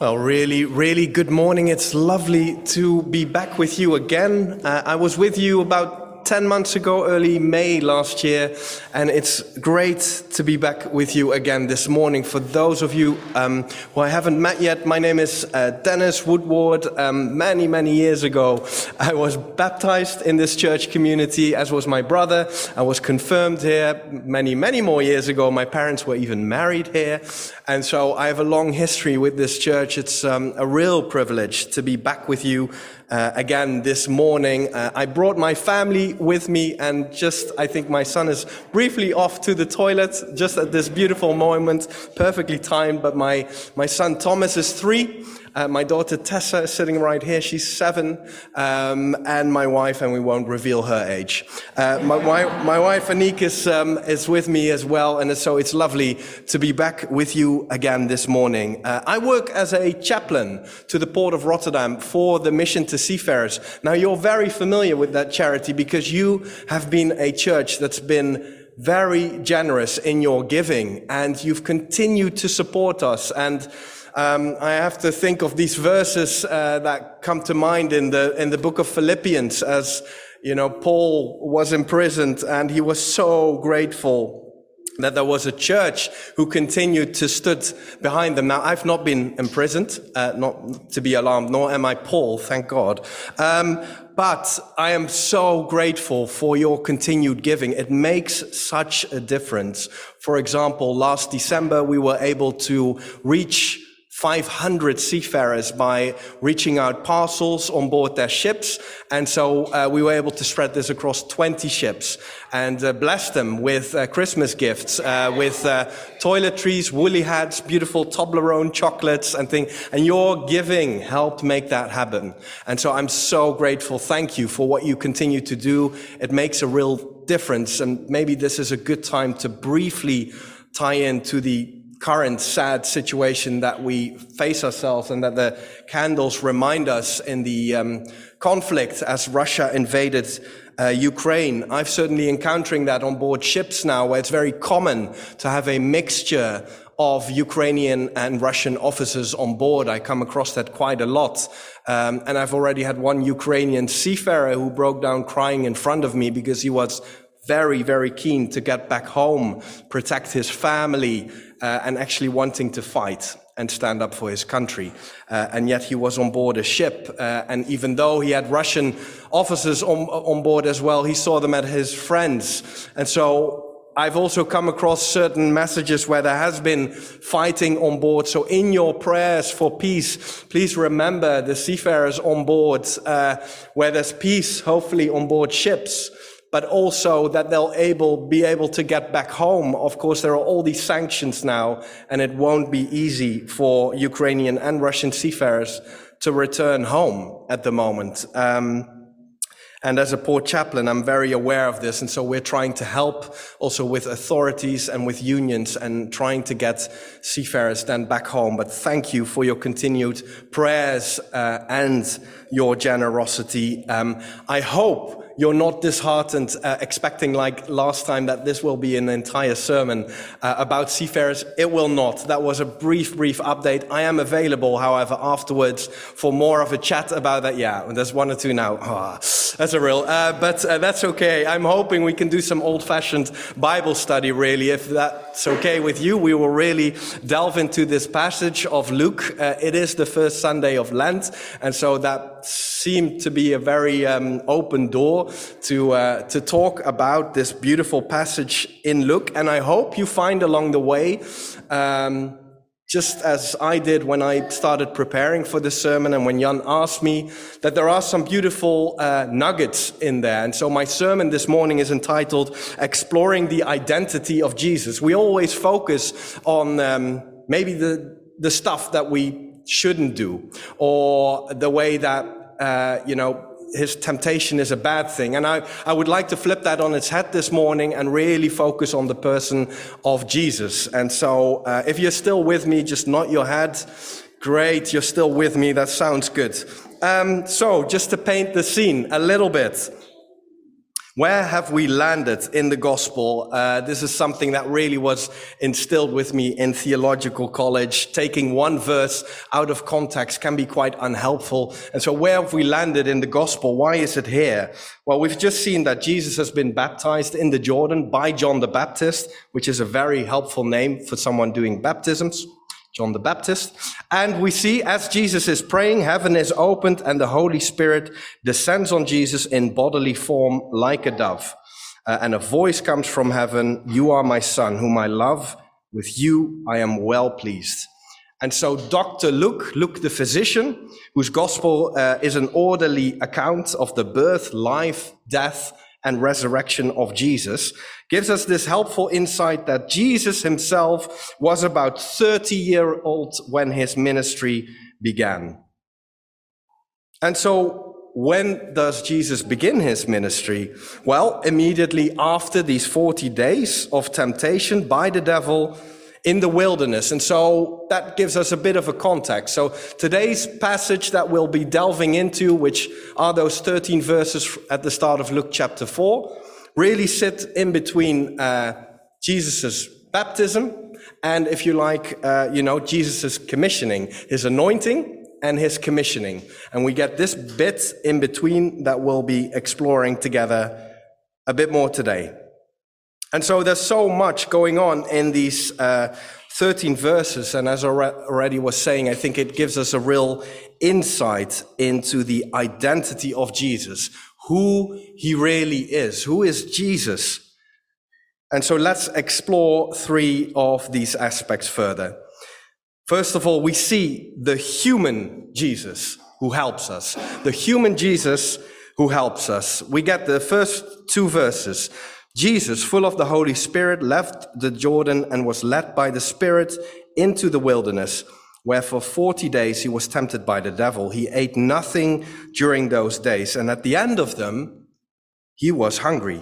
Well, really good morning. It's lovely to be back with you again. I was with you about 10 months ago, early May last year, and it's great to be back with you again this morning. For those of you who I haven't met yet, my name is Dennis Woodward. Many years ago, I was baptized in this church community, as was my brother. I was confirmed here many more years ago. My parents were even married here. And so I have a long history with this church. It's a real privilege to be back with you again this morning. I brought my family with me, and I think my son is briefly off to the toilet just at this beautiful moment, perfectly timed. But my son Thomas is 3. My daughter Tessa is sitting right here. She's 7, and my wife, and we won't reveal her age. My wife Anique is with me as well, and so it's lovely to be back with you again this morning. I work as a chaplain to the port of Rotterdam for the Mission to Seafarers. Now, you're very familiar with that charity because you have been a church that's been very generous in your giving, and you've continued to support us. And I have to think of these verses that come to mind in the book of Philippians, as you know, Paul was imprisoned and he was so grateful that there was a church who continued to stood behind them. Now, I've not been imprisoned, not to be alarmed, nor am I Paul, thank God. But I am so grateful for your continued giving. It makes such a difference. For example, last December, we were able to reach 500 seafarers by reaching out parcels on board their ships. And so we were able to spread this across 20 ships and bless them with Christmas gifts, with toiletries, woolly hats, beautiful Toblerone chocolates and things. And your giving helped make that happen. And so I'm so grateful. Thank you for what you continue to do. It makes a real difference. And maybe this is a good time to briefly tie into the current sad situation that we face ourselves, and that the candles remind us in the conflict as Russia invaded Ukraine. I've certainly encountering that on board ships now, where it's very common to have a mixture of Ukrainian and Russian officers on board. I come across that quite a lot. And I've already had one Ukrainian seafarer who broke down crying in front of me because he was very keen to get back home, protect his family, and actually wanting to fight and stand up for his country. And yet he was on board a ship. And even though he had Russian officers on board as well, he saw them as his friends. And so I've also come across certain messages where there has been fighting on board. So in your prayers for peace, please remember the seafarers on board, where there's peace, hopefully on board ships, but also that they'll be able to get back home. Of course, there are all these sanctions now, and it won't be easy for Ukrainian and Russian seafarers to return home at the moment. And as a port chaplain, I'm very aware of this, and so we're trying to help also with authorities and with unions and trying to get seafarers then back home. But thank you for your continued prayers and your generosity. I hope you're not disheartened, expecting like last time that this will be an entire sermon about seafarers. It will not. That was a brief update. I am available, however, afterwards for more of a chat about that. Yeah, there's one or two now. Oh, that's a real, but that's okay. I'm hoping we can do some old-fashioned Bible study, really. If that's okay with you, we will really delve into this passage of Luke. It is the first Sunday of Lent, and so that seemed to be a very open door to talk about this beautiful passage in Luke. And I hope you find along the way, just as I did when I started preparing for this sermon and when Jan asked me, that there are some beautiful nuggets in there. And so my sermon this morning is entitled Exploring the Identity of Jesus. We always focus on maybe the stuff that we shouldn't do, or the way that, his temptation is a bad thing. And I would like to flip that on its head this morning and really focus on the person of Jesus. And so if you're still with me, just nod your head. Great, you're still with me. That sounds good. So just to paint the scene a little bit. Where have we landed in the gospel? This is something that really was instilled with me in theological college. Taking one verse out of context can be quite unhelpful. And so where have we landed in the gospel? Why is it here? Well, we've just seen that Jesus has been baptized in the Jordan by John the Baptist, which is a very helpful name for someone doing baptisms. John the Baptist. And we see as Jesus is praying, heaven is opened and the Holy Spirit descends on Jesus in bodily form like a dove. And a voice comes from heaven, "You are my son, whom I love. With you I am well pleased." And so Dr. Luke the physician, whose gospel is an orderly account of the birth, life, death, and resurrection of Jesus, gives us this helpful insight that Jesus himself was about 30 years old when his ministry began. And so when does Jesus begin his ministry? Well, immediately after these 40 days of temptation by the devil in the wilderness. And so that gives us a bit of a context. So today's passage that we'll be delving into, which are those 13 verses at the start of Luke chapter 4, really sit in between Jesus's baptism and, if you like, Jesus's commissioning, his anointing and his commissioning. And we get this bit in between that we'll be exploring together a bit more today. And so there's so much going on in these 13 verses, and as I already was saying, I think it gives us a real insight into the identity of Jesus, who he really is. Who is Jesus? And so let's explore three of these aspects further. First of all, we see the human Jesus who helps us. The human Jesus who helps us. We get the first two verses. Jesus, full of the Holy Spirit, left the Jordan and was led by the Spirit into the wilderness, where for 40 days he was tempted by the devil. He ate nothing during those days, and at the end of them, he was hungry.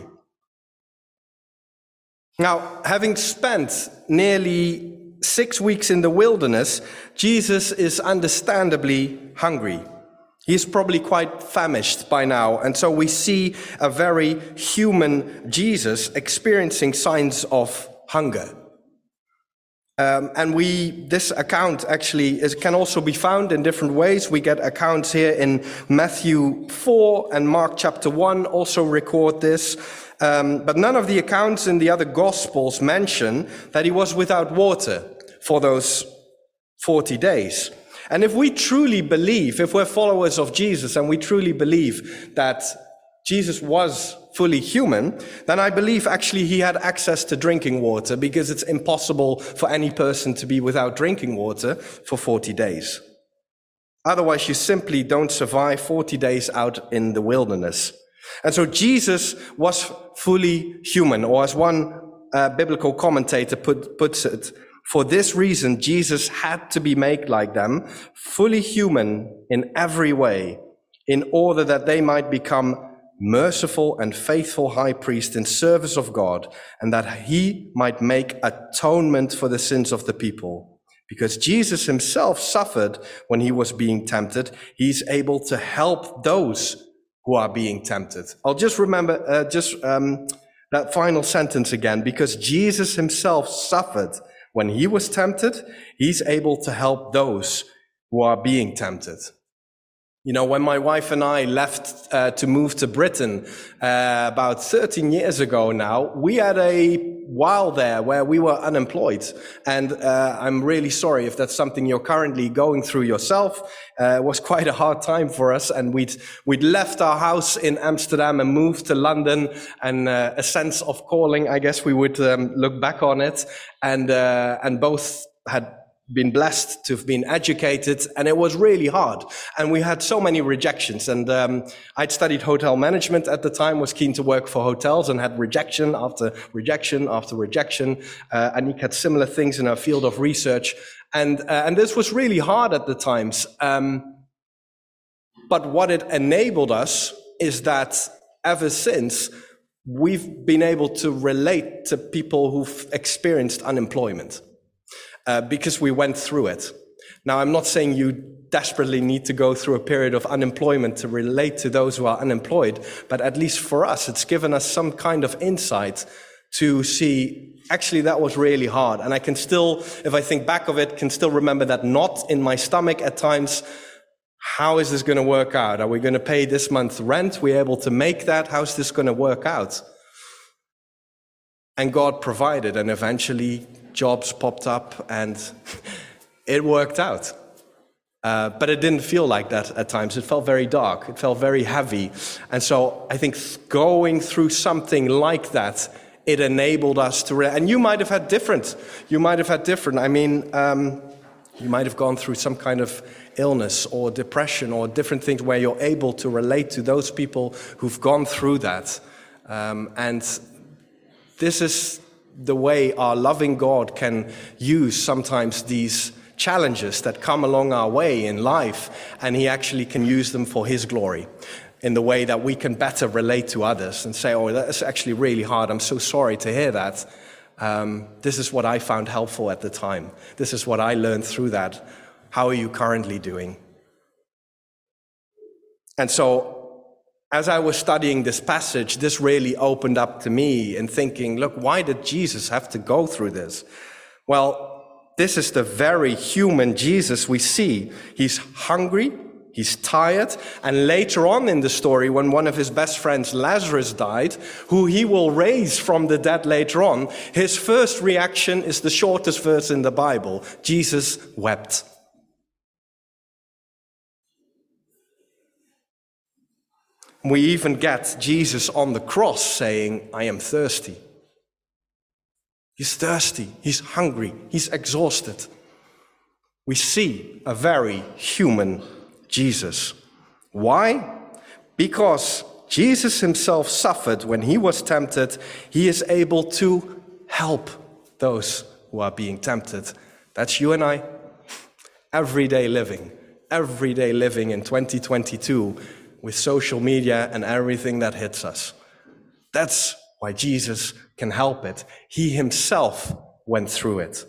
Now, having spent nearly 6 weeks in the wilderness, Jesus is understandably hungry. He's probably quite famished by now, and so we see a very human Jesus experiencing signs of hunger. This account actually can also be found in different ways. We get accounts here in Matthew 4 and Mark chapter 1 also record this. But none of the accounts in the other Gospels mention that he was without water for those 40 days. And if we truly believe, if we're followers of Jesus and we truly believe that Jesus was fully human, then I believe actually he had access to drinking water, because it's impossible for any person to be without drinking water for 40 days. Otherwise, you simply don't survive 40 days out in the wilderness. And so Jesus was fully human, or as one biblical commentator puts it, "For this reason, Jesus had to be made like them, fully human in every way, in order that they might become merciful and faithful high priest in service of God, and that he might make atonement for the sins of the people. Because Jesus himself suffered when he was being tempted, he's able to help those who are being tempted." I'll just remember that final sentence again. Because Jesus himself suffered when he was tempted, he's able to help those who are being tempted. You know, when my wife and I left to move to Britain about 13 years ago now, we had a while there where we were unemployed. And I'm really sorry if that's something you're currently going through yourself. It was quite a hard time for us, and we'd left our house in Amsterdam and moved to London, and a sense of calling, I guess we would look back on it, and both had been blessed to have been educated, and it was really hard. And we had so many rejections, and I'd studied hotel management at the time, was keen to work for hotels, and had rejection after rejection after rejection. Anique had similar things in her field of research, and this was really hard at the times. But what it enabled us is that ever since, we've been able to relate to people who've experienced unemployment. Because we went through it. Now, I'm not saying you desperately need to go through a period of unemployment to relate to those who are unemployed, but at least for us, it's given us some kind of insight to see, actually, that was really hard. And I can still, if I think back of it, can still remember that knot in my stomach at times. How is this going to work out? Are we going to pay this month's rent? We're able to make that. How's this going to work out? And God provided, and eventually jobs popped up, and it worked out. But it didn't feel like that at times. It felt very dark. It felt very heavy. And so I think going through something like that, it enabled us to, and you might have had different. You might have had different. I mean, you might have gone through some kind of illness or depression or different things where you're able to relate to those people who've gone through that. And this is the way our loving God can use sometimes these challenges that come along our way in life, and He actually can use them for His glory in the way that we can better relate to others and say, oh, that's actually really hard. I'm so sorry to hear that. This is what I found helpful at the time. This is what I learned through that. How are you currently doing? And so, as I was studying this passage, this really opened up to me in thinking, look, why did Jesus have to go through this? Well, this is the very human Jesus we see. He's hungry, he's tired, and later on in the story, when one of his best friends, Lazarus, died, who he will raise from the dead later on, his first reaction is the shortest verse in the Bible. Jesus wept. We even get Jesus on the cross saying, I am thirsty. He's thirsty, he's hungry, he's exhausted. We see a very human Jesus. Why? Because Jesus himself suffered when he was tempted. He is able to help those who are being tempted. That's you and I. Everyday living in 2022. With social media and everything that hits us. That's why Jesus can help it. He himself went through it.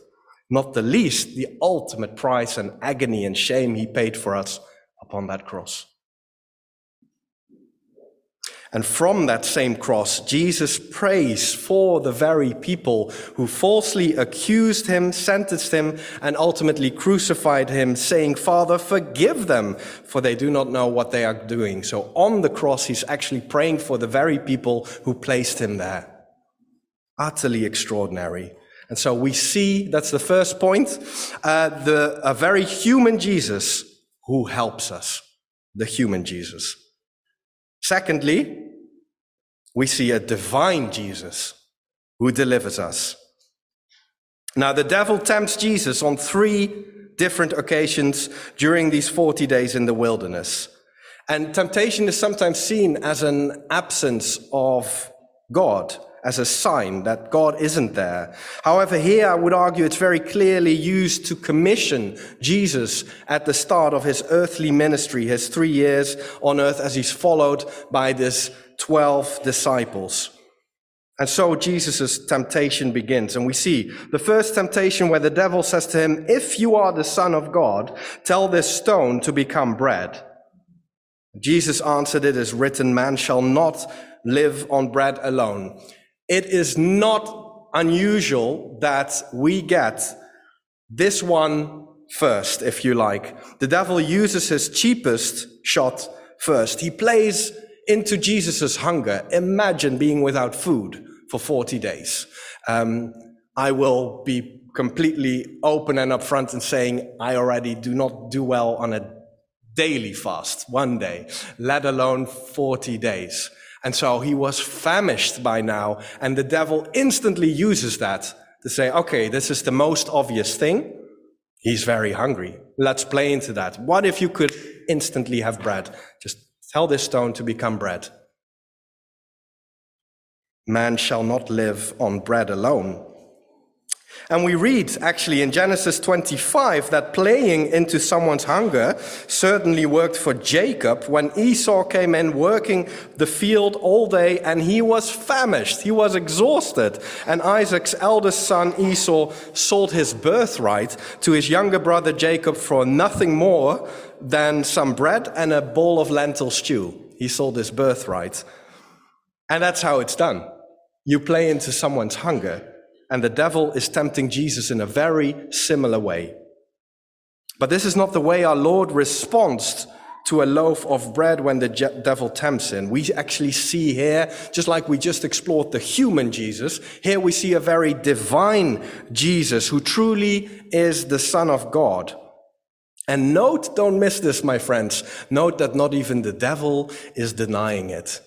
Not the least, the ultimate price and agony and shame he paid for us upon that cross. And from that same cross, Jesus prays for the very people who falsely accused him, sentenced him, and ultimately crucified him, saying, Father, forgive them, for they do not know what they are doing. So on the cross, he's actually praying for the very people who placed him there. Utterly extraordinary. And so we see, that's the first point, a very human Jesus who helps us, the human Jesus. Secondly, we see a divine Jesus who delivers us. Now, the devil tempts Jesus on 3 different occasions during these 40 days in the wilderness. And temptation is sometimes seen as an absence of God, as a sign that God isn't there. However, here I would argue it's very clearly used to commission Jesus at the start of his earthly ministry, his 3 years on earth as he's followed by this 12 disciples. And so Jesus' temptation begins. And we see the first temptation where the devil says to him, if you are the Son of God, tell this stone to become bread. Jesus answered, it is written, man shall not live on bread alone. It is not unusual that we get this one first, if you like. The devil uses his cheapest shot first. He plays into Jesus's hunger. Imagine being without food for 40 days. I will be completely open and upfront in saying I already do not do well on a daily fast, one day, let alone 40 days. And so he was famished by now, and the devil instantly uses that to say, okay, this is the most obvious thing. He's very hungry. Let's play into that. What if you could instantly have bread? Just tell this stone to become bread. Man shall not live on bread alone. And we read, actually, in Genesis 25, that playing into someone's hunger certainly worked for Jacob when Esau came in working the field all day, and he was famished, he was exhausted. And Isaac's eldest son Esau sold his birthright to his younger brother Jacob for nothing more than some bread and a bowl of lentil stew. He sold his birthright. And that's how it's done. You play into someone's hunger. And the devil is tempting Jesus in a very similar way. But this is not the way our Lord responds to a loaf of bread when the devil tempts him. We actually see here, just like we just explored the human Jesus, here we see a very divine Jesus who truly is the Son of God. And note, don't miss this, my friends, note that not even the devil is denying it.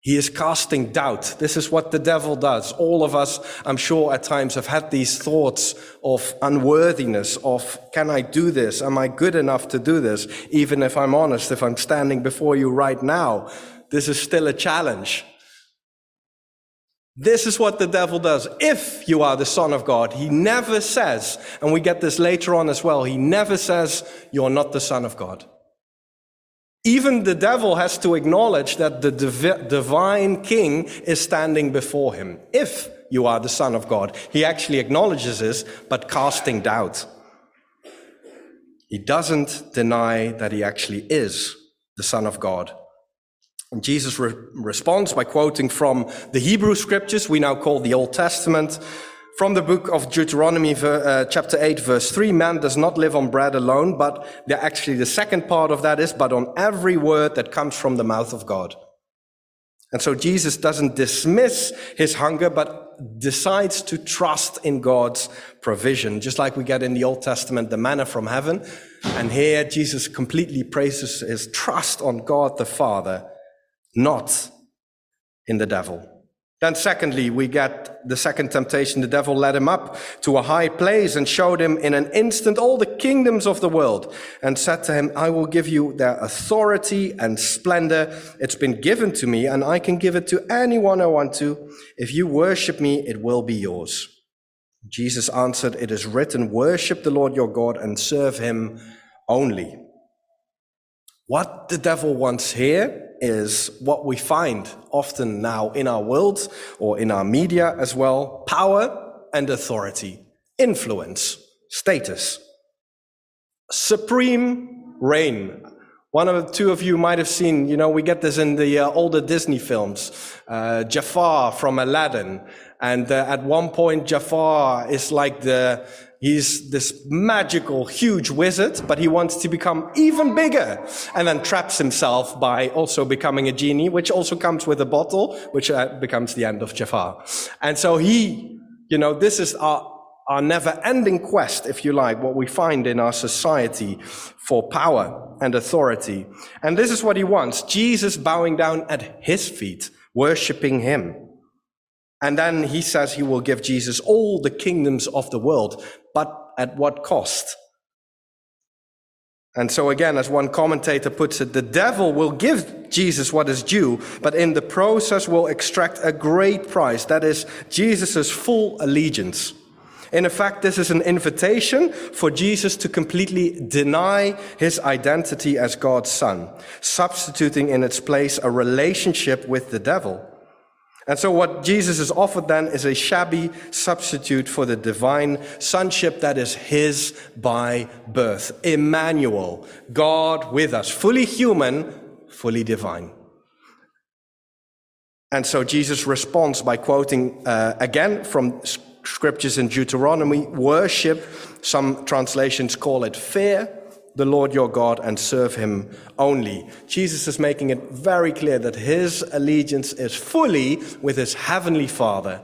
He is casting doubt. This is what the devil does. All of us, I'm sure, at times have had these thoughts of unworthiness, of, can I do this? Am I good enough to do this? Even if I'm honest, if I'm standing before you right now, this is still a challenge. This is what the devil does. If you are the Son of God, he never says, and we get this later on as well, he never says, you're not the Son of God. Even the devil has to acknowledge that the divine king is standing before him. If you are the Son of God, he actually acknowledges this, but casting doubt. He doesn't deny that he actually is the Son of God. And Jesus responds by quoting from the Hebrew scriptures, we now call the Old Testament. From the book of Deuteronomy, chapter 8, verse 3, man does not live on bread alone, but actually the second part of that is, but on every word that comes from the mouth of God. And so Jesus doesn't dismiss his hunger, but decides to trust in God's provision, just like we get in the Old Testament, the manna from heaven. And here Jesus completely praises his trust on God the Father, not in the devil. Then secondly, we get the second temptation. The devil led him up to a high place and showed him in an instant all the kingdoms of the world and said to him, I will give you their authority and splendor. It's been given to me and I can give it to anyone I want to. If you worship me, it will be yours. Jesus answered, it is written, worship the Lord your God and serve him only. What the devil wants here is what we find often now in our world or in our media as well: power and authority, influence, status, supreme reign. One of the two of you might have seen, you know, we get this in the older Disney films, Jafar from Aladdin. And at one point, Jafar is like he's this magical, huge wizard, but he wants to become even bigger and then traps himself by also becoming a genie, which also comes with a bottle, which becomes the end of Jafar. And so he, you know, this is our never-ending quest, if you like, what we find in our society for power and authority. And this is what he wants, Jesus bowing down at his feet, worshiping him. And then he says he will give Jesus all the kingdoms of the world, but at what cost? And so again, as one commentator puts it, the devil will give Jesus what is due, but in the process will extract a great price, that is, Jesus' full allegiance. In effect, this is an invitation for Jesus to completely deny his identity as God's Son, substituting in its place a relationship with the devil. And so what Jesus is offered then is a shabby substitute for the divine sonship that is his by birth. Emmanuel, God with us, fully human, fully divine. And so Jesus responds by quoting again from scriptures in Deuteronomy, worship, some translations call it fear, the Lord your God, and serve him only. Jesus is making it very clear that his allegiance is fully with his heavenly Father,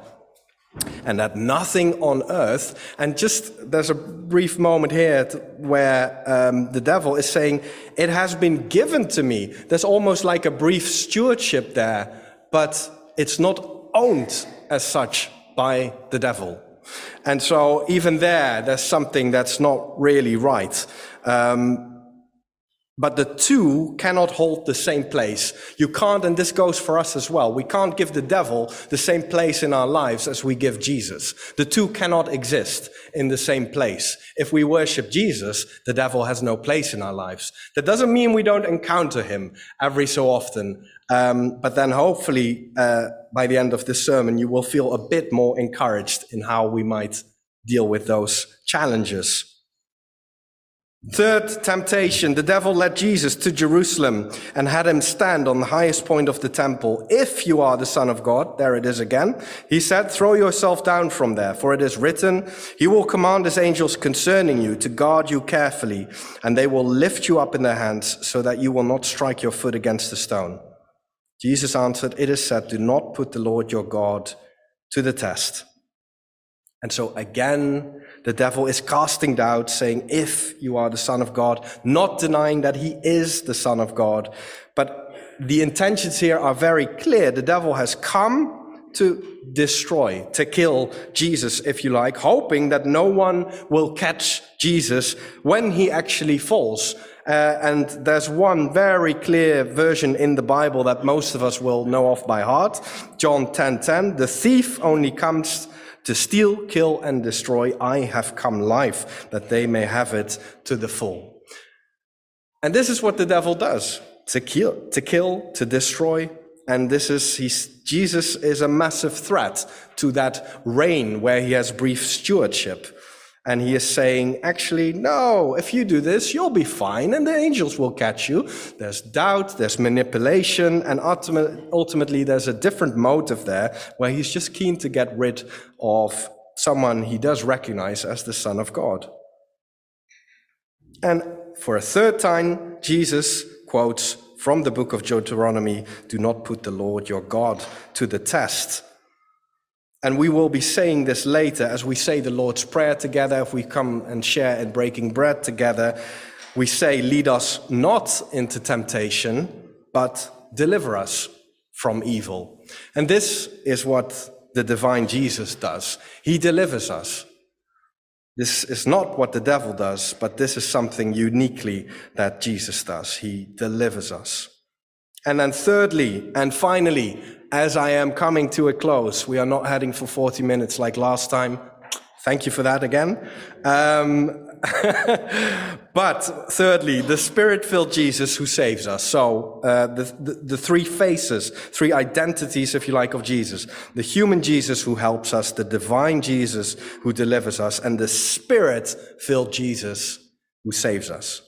and that nothing on earth, and just there's a brief moment here where the devil is saying, it has been given to me. There's almost like a brief stewardship there, but it's not owned as such by the devil. And so even there's something that's not really right. But the two cannot hold the same place. You can't, and this goes for us as well, we can't give the devil the same place in our lives as we give Jesus. The two cannot exist in the same place. If we worship Jesus, the devil has no place in our lives. That doesn't mean we don't encounter him every so often, but then hopefully by the end of this sermon you will feel a bit more encouraged in how we might deal with those challenges. Third temptation, the devil led Jesus to Jerusalem and had him stand on the highest point of the temple. If you are the Son of God, there it is again, he said, throw yourself down from there, for it is written, he will command his angels concerning you to guard you carefully, and they will lift you up in their hands so that you will not strike your foot against a stone. Jesus answered, it is said, do not put the Lord your God to the test. And so again, the devil is casting doubt, saying, if you are the Son of God, not denying that he is the Son of God. But the intentions here are very clear. The devil has come to destroy, to kill Jesus, if you like, hoping that no one will catch Jesus when he actually falls. And there's one very clear version in the Bible that most of us will know off by heart. John 10:10, the thief only comes to steal, kill, and destroy. I have come life, that they may have it to the full. And this is what the devil does, to kill, to destroy. And this is, Jesus is a massive threat to that reign where he has brief stewardship. And he is saying, actually, no, if you do this, you'll be fine, and the angels will catch you. There's doubt, there's manipulation, and ultimately there's a different motive there, where he's just keen to get rid of someone he does recognize as the Son of God. And for a third time, Jesus quotes from the book of Deuteronomy, do not put the Lord your God to the test. And we will be saying this later as we say the Lord's Prayer together, if we come and share in breaking bread together, we say, lead us not into temptation, but deliver us from evil. And this is what the divine Jesus does. He delivers us. This is not what the devil does, but this is something uniquely that Jesus does. He delivers us. And then thirdly, and finally, as I am coming to a close, we are not heading for 40 minutes like last time. Thank you for that again. But thirdly, the Spirit-filled Jesus who saves us. So the three faces, three identities, if you like, of Jesus. The human Jesus who helps us, the divine Jesus who delivers us, and the Spirit-filled Jesus who saves us.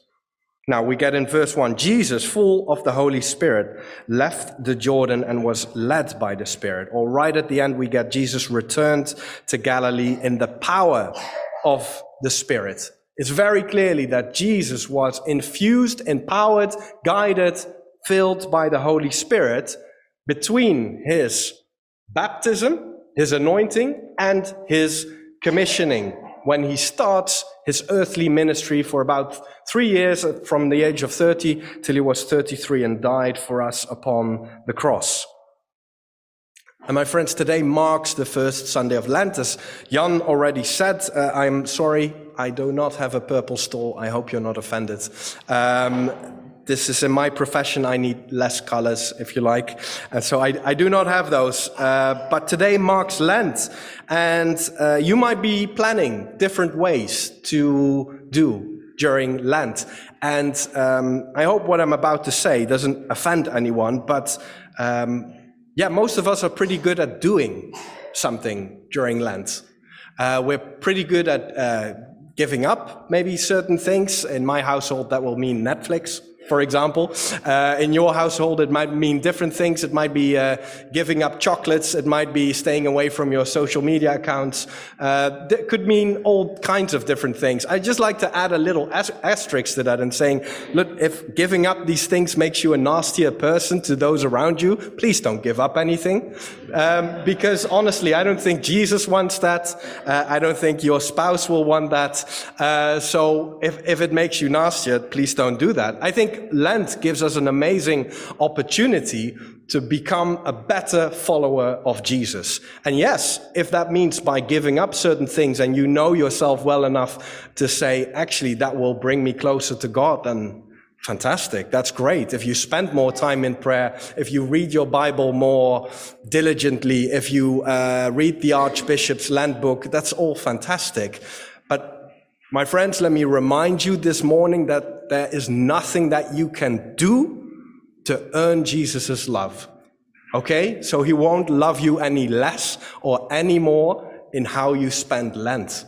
Now we get in verse 1, Jesus, full of the Holy Spirit, left the Jordan and was led by the Spirit. Or right at the end we get Jesus returned to Galilee in the power of the Spirit. It's very clearly that Jesus was infused, empowered, guided, filled by the Holy Spirit between his baptism, his anointing, and his commissioning, when he starts his earthly ministry for about 3 years, from the age of 30 till he was 33 and died for us upon the cross. And my friends, today marks the first Sunday of Lent. As Jan already said, I'm sorry, I do not have a purple stole. I hope you're not offended. This is in my profession, I need less colors, if you like. And so I do not have those. But today marks Lent. And you might be planning different ways to do during Lent. And I hope what I'm about to say doesn't offend anyone. But yeah, most of us are pretty good at doing something during Lent. We're pretty good at giving up maybe certain things. In my household, that will mean Netflix, for example. In your household, it might mean different things. It might be giving up chocolates. It might be staying away from your social media accounts. That could mean all kinds of different things. I just like to add a little asterisk to that and saying, look, if giving up these things makes you a nastier person to those around you, please don't give up anything. Because honestly, I don't think Jesus wants that. I don't think your spouse will want that. So if it makes you nastier, please don't do that. I think Lent gives us an amazing opportunity to become a better follower of Jesus. And yes, if that means by giving up certain things and you know yourself well enough to say, actually, that will bring me closer to God, then Fantastic. That's great. If you spend more time in prayer, if you read your Bible more diligently, if you read the Archbishop's Land Book, that's all fantastic. But my friends, let me remind you this morning that there is nothing that you can do to earn Jesus's love. Okay? So he won't love you any less or any more in how you spend Lent.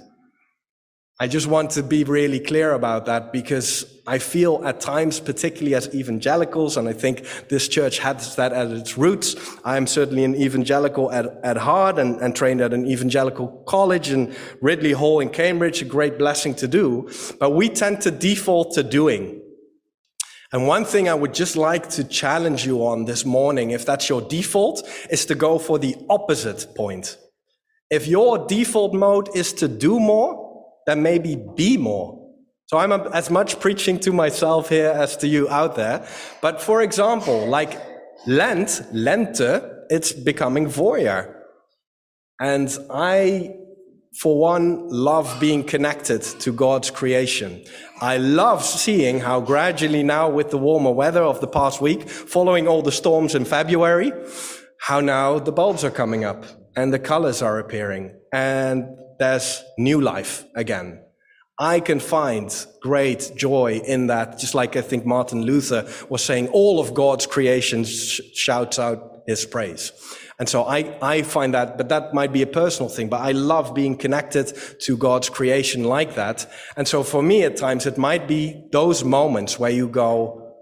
I just want to be really clear about that, because I feel at times, particularly as evangelicals, and I think this church has that at its roots. I am certainly an evangelical at heart, and trained at an evangelical college in Ridley Hall in Cambridge, a great blessing to do. But we tend to default to doing. And one thing I would just like to challenge you on this morning, if that's your default, is to go for the opposite point. If your default mode is to do more, then maybe be more. So I'm as much preaching to myself here as to you out there. But for example, like Lent, Lente, it's becoming voyeur. And I, for one, love being connected to God's creation. I love seeing how gradually now, with the warmer weather of the past week, following all the storms in February, how now the bulbs are coming up and the colors are appearing. And there's new life again. I can find great joy in that, just like I think Martin Luther was saying, all of God's creation shouts out his praise. And so I find that, but that might be a personal thing, but I love being connected to God's creation like that. And so for me at times, it might be those moments where you go,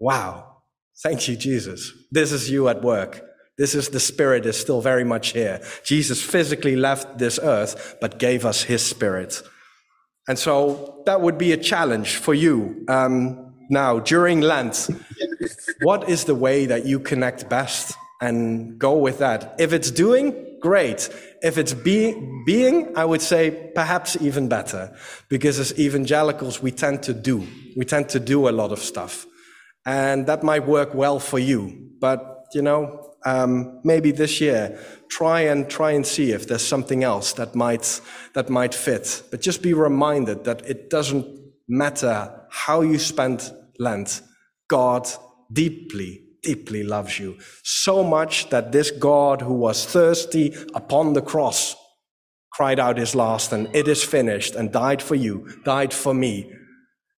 wow, thank you, Jesus. This is you at work. This is the Spirit is still very much here. Jesus physically left this earth, but gave us his Spirit. And so that would be a challenge for you. Now, during Lent, what is the way that you connect best? And go with that. If it's doing, great. If it's being, I would say perhaps even better. Because as evangelicals, we tend to do a lot of stuff. And that might work well for you. But, you know, maybe this year, try and see if there's something else that might fit. But just be reminded that it doesn't matter how you spend Lent. God deeply, deeply loves you. So much that this God who was thirsty upon the cross cried out his last, and it is finished, and died for you, died for me.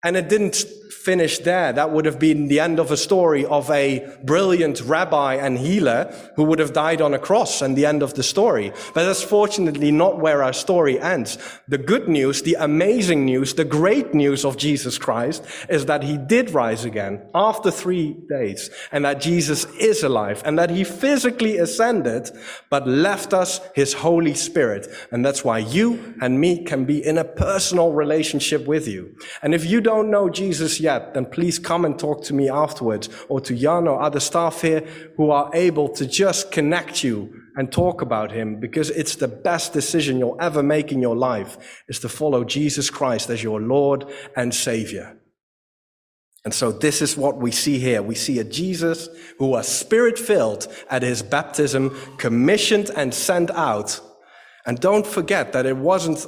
And it didn't finish there. That would have been the end of a story of a brilliant rabbi and healer who would have died on a cross and the end of the story. But that's fortunately not where our story ends. The good news, the amazing news, the great news of Jesus Christ is that he did rise again after 3 days, and that Jesus is alive, and that he physically ascended but left us his Holy Spirit. And that's why you and me can be in a personal relationship with you. And if you don't know Jesus yet, then please come and talk to me afterwards, or to Jan or other staff here who are able to just connect you and talk about him, because it's the best decision you'll ever make in your life is to follow Jesus Christ as your Lord and Savior. And so this is what we see here. We see a Jesus who was Spirit-filled at his baptism, commissioned and sent out. And don't forget that it wasn't,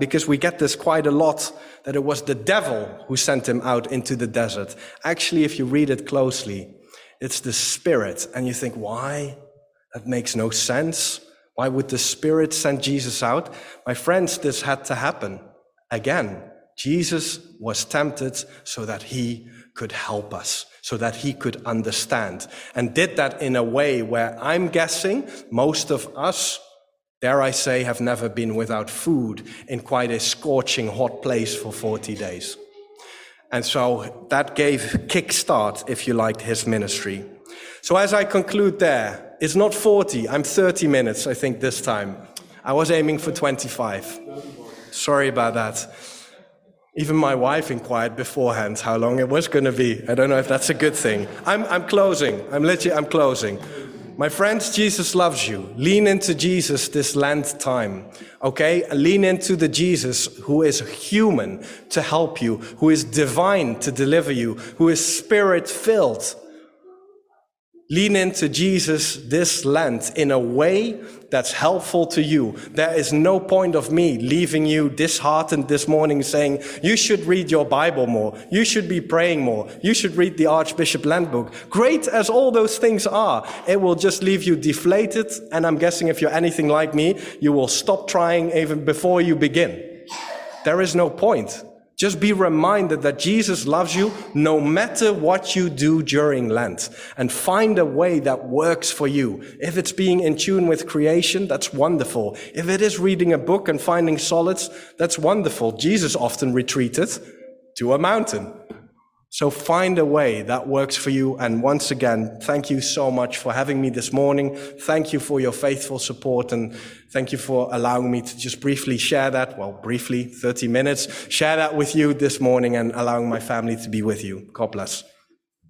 because we get this quite a lot, that it was the devil who sent him out into the desert. Actually, if you read it closely, it's the Spirit. And you think, why? That makes no sense. Why would the Spirit send Jesus out? My friends, this had to happen. Again, Jesus was tempted so that he could help us, so that he could understand. And did that in a way where I'm guessing most of us, dare I say, have never been without food in quite a scorching hot place for 40 days. And so that gave kickstart, if you liked, his ministry. So as I conclude there, it's not 40, I'm 30 minutes, I think, this time. I was aiming for 25. Sorry about that. Even my wife inquired beforehand how long it was going to be. I don't know if that's a good thing. I'm closing. I'm closing. My friends, Jesus loves you. Lean into Jesus this Lent time, okay? Lean into the Jesus who is human to help you, who is divine to deliver you, who is Spirit-filled. Lean into Jesus, this land, in a way that's helpful to you. There is no point of me leaving you disheartened this morning saying, you should read your Bible more. You should be praying more. You should read the Archbishop Landbook. Great as all those things are, it will just leave you deflated. And I'm guessing if you're anything like me, you will stop trying even before you begin. There is no point. Just be reminded that Jesus loves you no matter what you do during Lent, and find a way that works for you. If it's being in tune with creation, that's wonderful. If it is reading a book and finding solace, that's wonderful. Jesus often retreated to a mountain. So find a way that works for you. And once again, thank you so much for having me this morning. Thank you for your faithful support, and thank you for allowing me to just briefly share that, well, briefly, 30 minutes, share that with you this morning and allowing my family to be with you. God bless.